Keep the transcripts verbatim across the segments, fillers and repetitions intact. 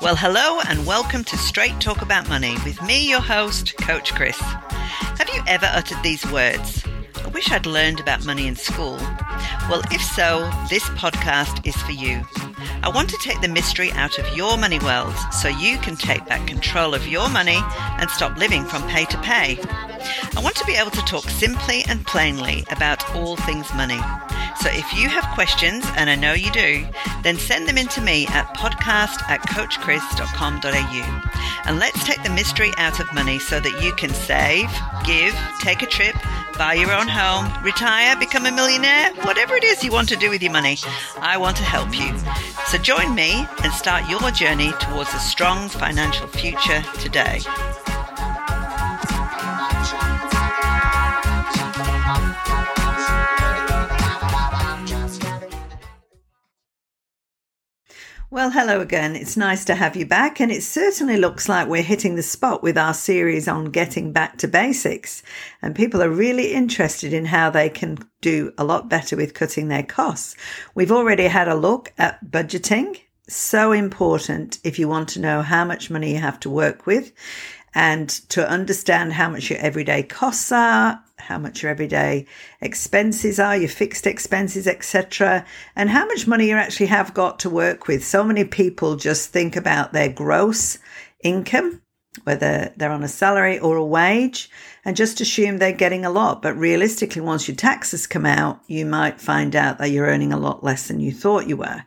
Well, hello and welcome to Straight Talk About Money with me, your host, Coach Chris. Have you ever uttered these words? I wish I'd learned about money in school. Well, if so, this podcast is for you. I want to take the mystery out of your money world so you can take back control of your money and stop living from pay to pay. I want to be able to talk simply and plainly about all things money. So if you have questions, and I know you do, then send them in to me at podcast at coach chris dot com dot a u. And let's take the mystery out of money so that you can save, give, take a trip, buy your own home, retire, become a millionaire, whatever it is you want to do with your money, I want to help you. So join me and start your journey towards a strong financial future today. Well, hello again. It's nice to have you back, and it certainly looks like we're hitting the spot with our series on getting back to basics, and people are really interested in how they can do a lot better with cutting their costs. We've already had a look at budgeting, so important if you want to know how much money you have to work with and to understand how much your everyday costs are, how much your everyday expenses are, your fixed expenses, et cetera, and how much money you actually have got to work with. So many people just think about their gross income, whether they're on a salary or a wage, and just assume they're getting a lot. But realistically, once your taxes come out, you might find out that you're earning a lot less than you thought you were.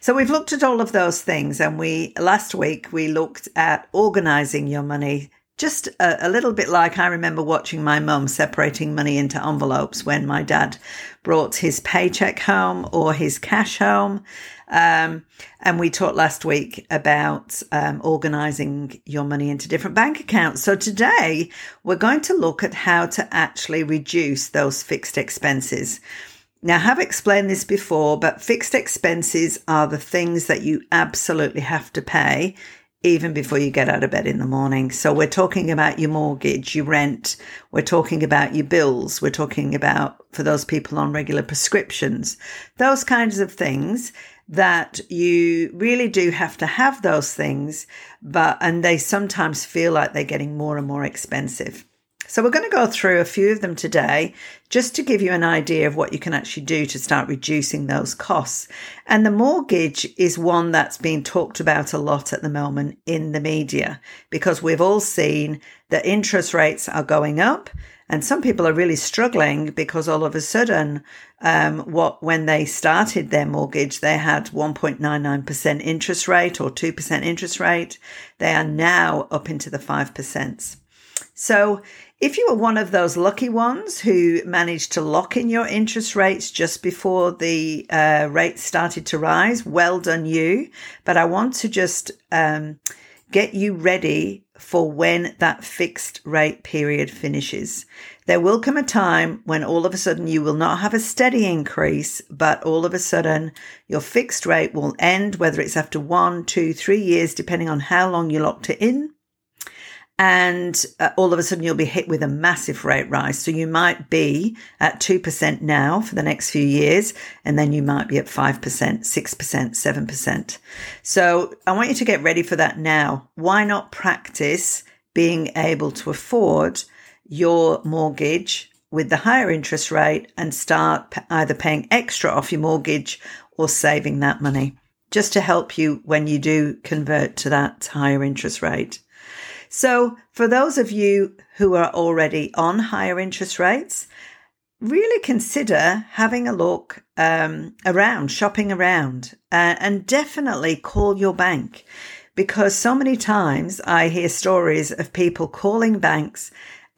So we've looked at all of those things, and we last week we looked at organizing your money. Just a, a little bit like I remember watching my mum separating money into envelopes when my dad brought his paycheck home or his cash home. Um, and we talked last week about um, organising your money into different bank accounts. So today we're going to look at how to actually reduce those fixed expenses. Now, I have explained this before, but fixed expenses are the things that you absolutely have to pay even before you get out of bed in the morning. So we're talking about your mortgage, your rent, we're talking about your bills, we're talking about, for those people on regular prescriptions, those kinds of things that you really do have to have those things, but and they sometimes feel like they're getting more and more expensive. So we're going to go through a few of them today just to give you an idea of what you can actually do to start reducing those costs. And the mortgage is one that's being talked about a lot at the moment in the media because we've all seen that interest rates are going up and some people are really struggling because all of a sudden um, what when they started their mortgage, they had one point nine nine percent interest rate or two percent interest rate. They are now up into the five percent. So if you were one of those lucky ones who managed to lock in your interest rates just before the uh, rates started to rise, well done you. But I want to just um, get you ready for when that fixed rate period finishes. There will come a time when all of a sudden you will not have a steady increase, but all of a sudden your fixed rate will end, whether it's after one, two, three years, depending on how long you locked it in. And uh, all of a sudden you'll be hit with a massive rate rise. So you might be at two percent now for the next few years, and then you might be at five percent, six percent, seven percent. So I want you to get ready for that now. Why not practice being able to afford your mortgage with the higher interest rate and start either paying extra off your mortgage or saving that money just to help you when you do convert to that higher interest rate? So for those of you who are already on higher interest rates, really consider having a look um, around, shopping around, uh, and definitely call your bank, because so many times I hear stories of people calling banks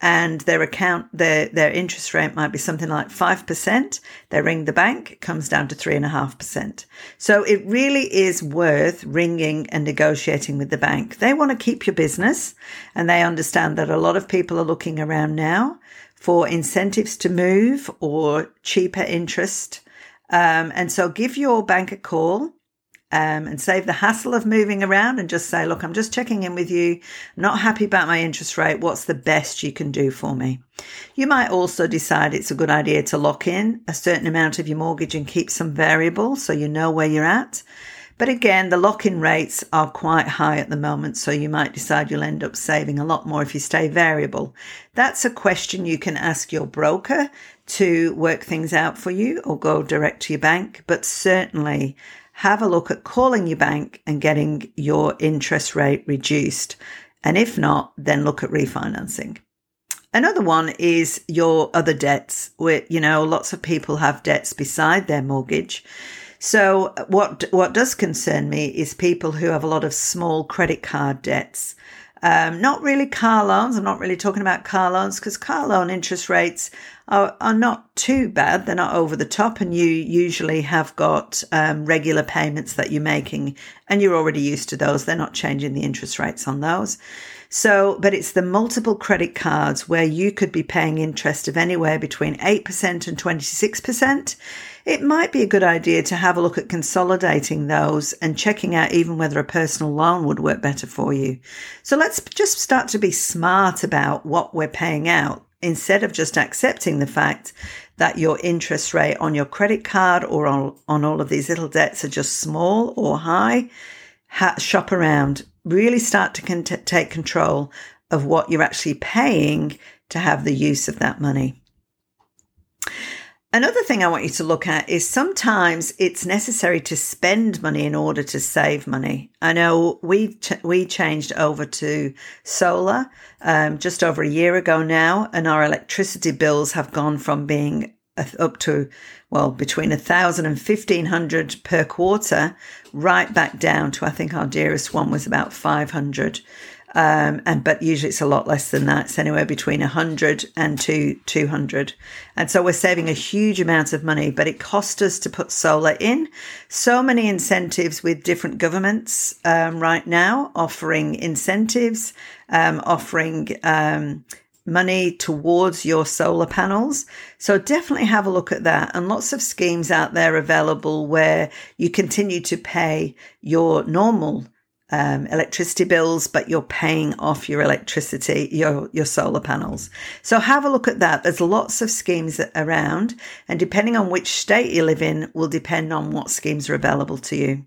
and their account, their, their interest rate might be something like five percent. They ring the bank, it comes down to three and a half percent. So it really is worth ringing and negotiating with the bank. They want to keep your business, and they understand that a lot of people are looking around now for incentives to move or cheaper interest. Um, and so give your bank a call. Um, and save the hassle of moving around and just say, look, I'm just checking in with you. Not happy about my interest rate. What's the best you can do for me? You might also decide it's a good idea to lock in a certain amount of your mortgage and keep some variable so you know where you're at. But again, the lock-in rates are quite high at the moment, so you might decide you'll end up saving a lot more if you stay variable. That's a question you can ask your broker to work things out for you, or go direct to your bank. But certainly have a look at calling your bank and getting your interest rate reduced. And if not, then look at refinancing. Another one is your other debts. Where, you know, lots of people have debts beside their mortgage. So what what does concern me is people who have a lot of small credit card debts. Um, not really car loans. I'm not really talking about car loans, because car loan interest rates are, are not too bad. They're not over the top, and you usually have got um, regular payments that you're making, and you're already used to those. They're not changing the interest rates on those. So, but it's the multiple credit cards where you could be paying interest of anywhere between eight percent and twenty-six percent. It might be a good idea to have a look at consolidating those and checking out even whether a personal loan would work better for you. So let's just start to be smart about what we're paying out, instead of just accepting the fact that your interest rate on your credit card or on, on all of these little debts are just small or high. Ha- shop around. Really start to con- take control of what you're actually paying to have the use of that money. Another thing I want you to look at is sometimes it's necessary to spend money in order to save money. I know we ch- we changed over to solar um, just over a year ago now, and our electricity bills have gone from being up to, well, between one thousand and fifteen hundred per quarter, right back down to, I think our dearest one was about five hundred. Um, and but usually it's a lot less than that. It's anywhere between one hundred and two hundred. And so we're saving a huge amount of money, but it cost us to put solar in. So many incentives with different governments um, right now, offering incentives, um, offering um money towards your solar panels. So definitely have a look at that. And lots of schemes out there available where you continue to pay your normal um, electricity bills, but you're paying off your electricity, your, your solar panels. So have a look at that. There's lots of schemes around, and depending on which state you live in will depend on what schemes are available to you.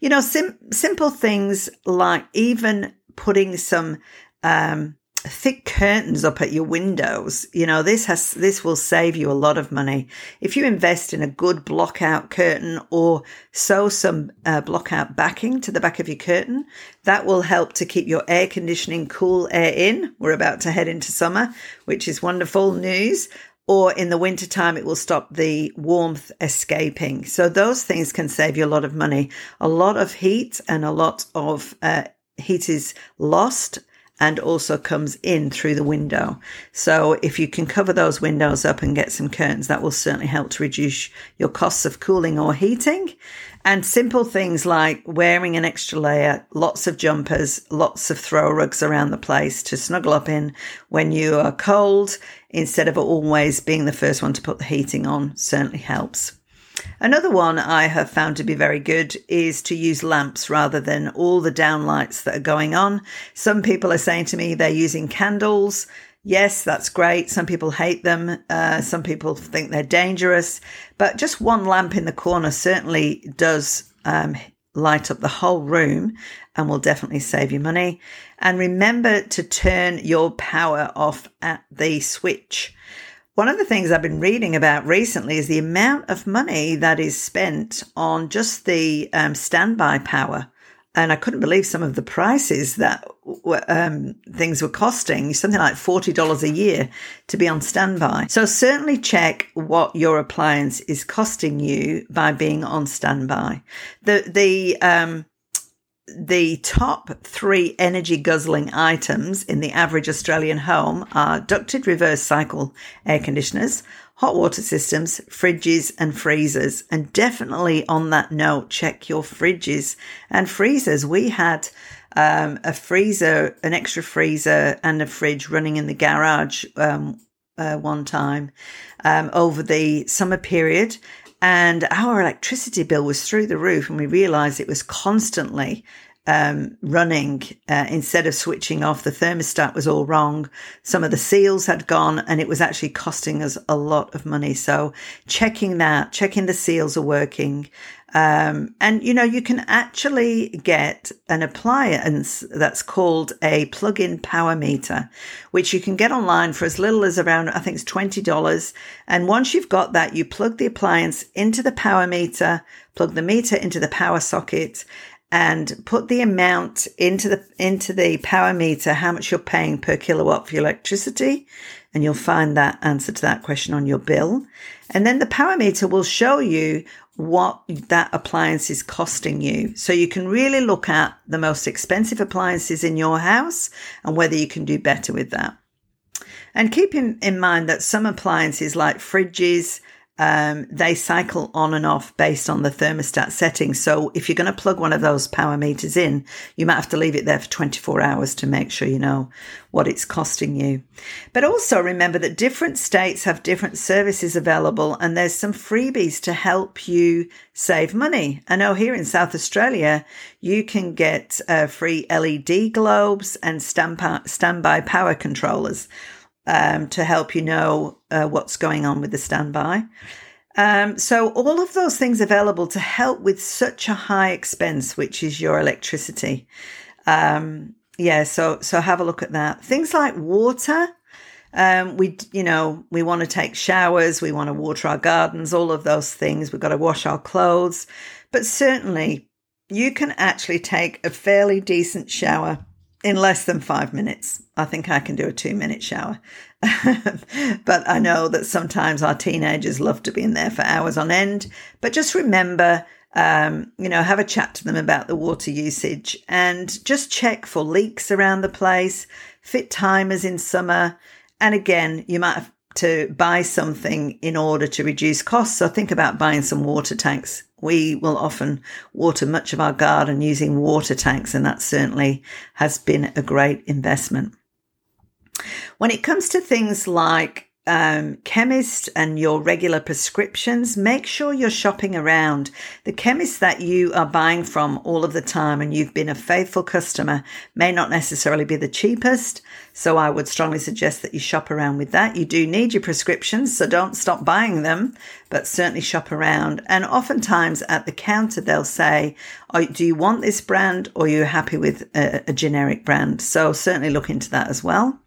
You know, sim- simple things like even putting some, um, thick curtains up at your windows. You know, this has, this will save you a lot of money. If you invest in a good block out curtain or sew some uh, block out backing to the back of your curtain, that will help to keep your air conditioning cool air in. We're about to head into summer, which is wonderful news. Or in the wintertime, it will stop the warmth escaping. So those things can save you a lot of money. A lot of heat and a lot of uh, heat is lost and also comes in through the window. So if you can cover those windows up and get some curtains, that will certainly help to reduce your costs of cooling or heating. And simple things like wearing an extra layer, lots of jumpers, lots of throw rugs around the place to snuggle up in when you are cold, instead of always being the first one to put the heating on, certainly helps. Another one I have found to be very good is to use lamps rather than all the downlights that are going on. Some people are saying to me they're using candles. Yes, that's great. Some people hate them. Uh, some people think they're dangerous. But just one lamp in the corner certainly does um, light up the whole room and will definitely save you money. And remember to turn your power off at the switch. One of the things I've been reading about recently is the amount of money that is spent on just the um, standby power. And I couldn't believe some of the prices that um, things were costing, something like forty dollars a year to be on standby. So certainly check what your appliance is costing you by being on standby. The, the, um, The top three energy guzzling items in the average Australian home are ducted reverse cycle air conditioners, hot water systems, fridges and freezers. And definitely on that note, check your fridges and freezers. We had um, a freezer, an extra freezer and a fridge running in the garage um, uh, one time um, over the summer period. And our electricity bill was through the roof, and we realized it was constantly um, running, uh, instead of switching off, the thermostat was all wrong. Some of the seals had gone, and it was actually costing us a lot of money. So checking that, checking the seals are working. Um, and, you know, you can actually get an appliance that's called a plug-in power meter, which you can get online for as little as around, I think it's twenty dollars. And once you've got that, you plug the appliance into the power meter, plug the meter into the power socket, and put the amount into the, into the power meter, how much you're paying per kilowatt for your electricity. And you'll find that answer to that question on your bill. And then the power meter will show you what that appliance is costing you. So you can really look at the most expensive appliances in your house and whether you can do better with that. And keep in, in mind that some appliances like fridges, um, they cycle on and off based on the thermostat setting. So if you're going to plug one of those power meters in, you might have to leave it there for twenty-four hours to make sure you know what it's costing you. But also remember that different states have different services available, and there's some freebies to help you save money. I know here in South Australia, you can get uh, free L E D globes and standby, standby power controllers. Um, to help you know uh, what's going on with the standby. Um, so all of those things available to help with such a high expense, which is your electricity. Um, yeah, so so have a look at that. Things like water. Um, we, you know, we want to take showers. We want to water our gardens, all of those things. We've got to wash our clothes. But certainly you can actually take a fairly decent shower in less than five minutes. I think I can do a two minute shower. But I know that sometimes our teenagers love to be in there for hours on end. But just remember, um, you know, have a chat to them about the water usage and just check for leaks around the place, fit timers in summer. And again, you might have to buy something in order to reduce costs. So think about buying some water tanks. We will often water much of our garden using water tanks, and that certainly has been a great investment. When it comes to things like um, chemists and your regular prescriptions, make sure you're shopping around. The chemist that you are buying from all of the time and you've been a faithful customer may not necessarily be the cheapest, so I would strongly suggest that you shop around with that. You do need your prescriptions, so don't stop buying them, but certainly shop around. And oftentimes at the counter, they'll say, oh, do you want this brand or are you happy with a, a generic brand? So certainly look into that as well.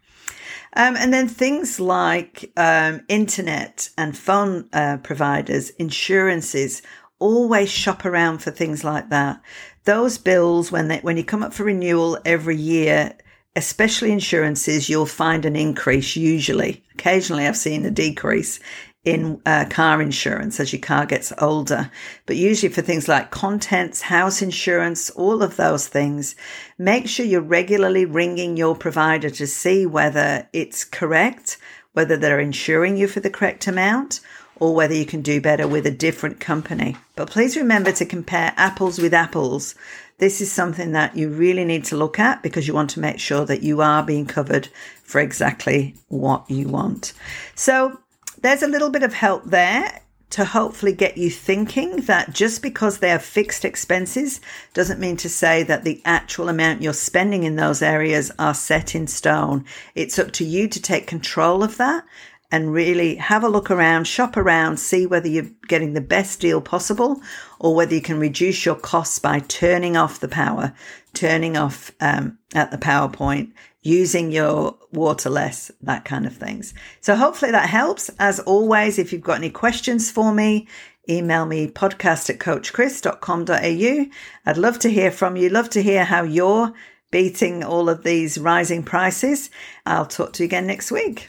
Um, and then things like um, internet and phone uh, providers, insurances, always shop around for things like that. Those bills, when they, when you come up for renewal every year, especially insurances, you'll find an increase usually. Occasionally I've seen a decrease in uh, car insurance as your car gets older. But usually for things like contents, house insurance, all of those things, make sure you're regularly ringing your provider to see whether it's correct, whether they're insuring you for the correct amount, or whether you can do better with a different company. But please remember to compare apples with apples. This is something that you really need to look at because you want to make sure that you are being covered for exactly what you want. So there's a little bit of help there to hopefully get you thinking that just because they are fixed expenses doesn't mean to say that the actual amount you're spending in those areas are set in stone. It's up to you to take control of that and really have a look around, shop around, see whether you're getting the best deal possible or whether you can reduce your costs by turning off the power, turning off um, at the power point, using your water less, that kind of things. So hopefully that helps. As always, if you've got any questions for me, email me podcast at coach chris dot com dot a u. I'd love to hear from you, love to hear how you're beating all of these rising prices. I'll talk to you again next week.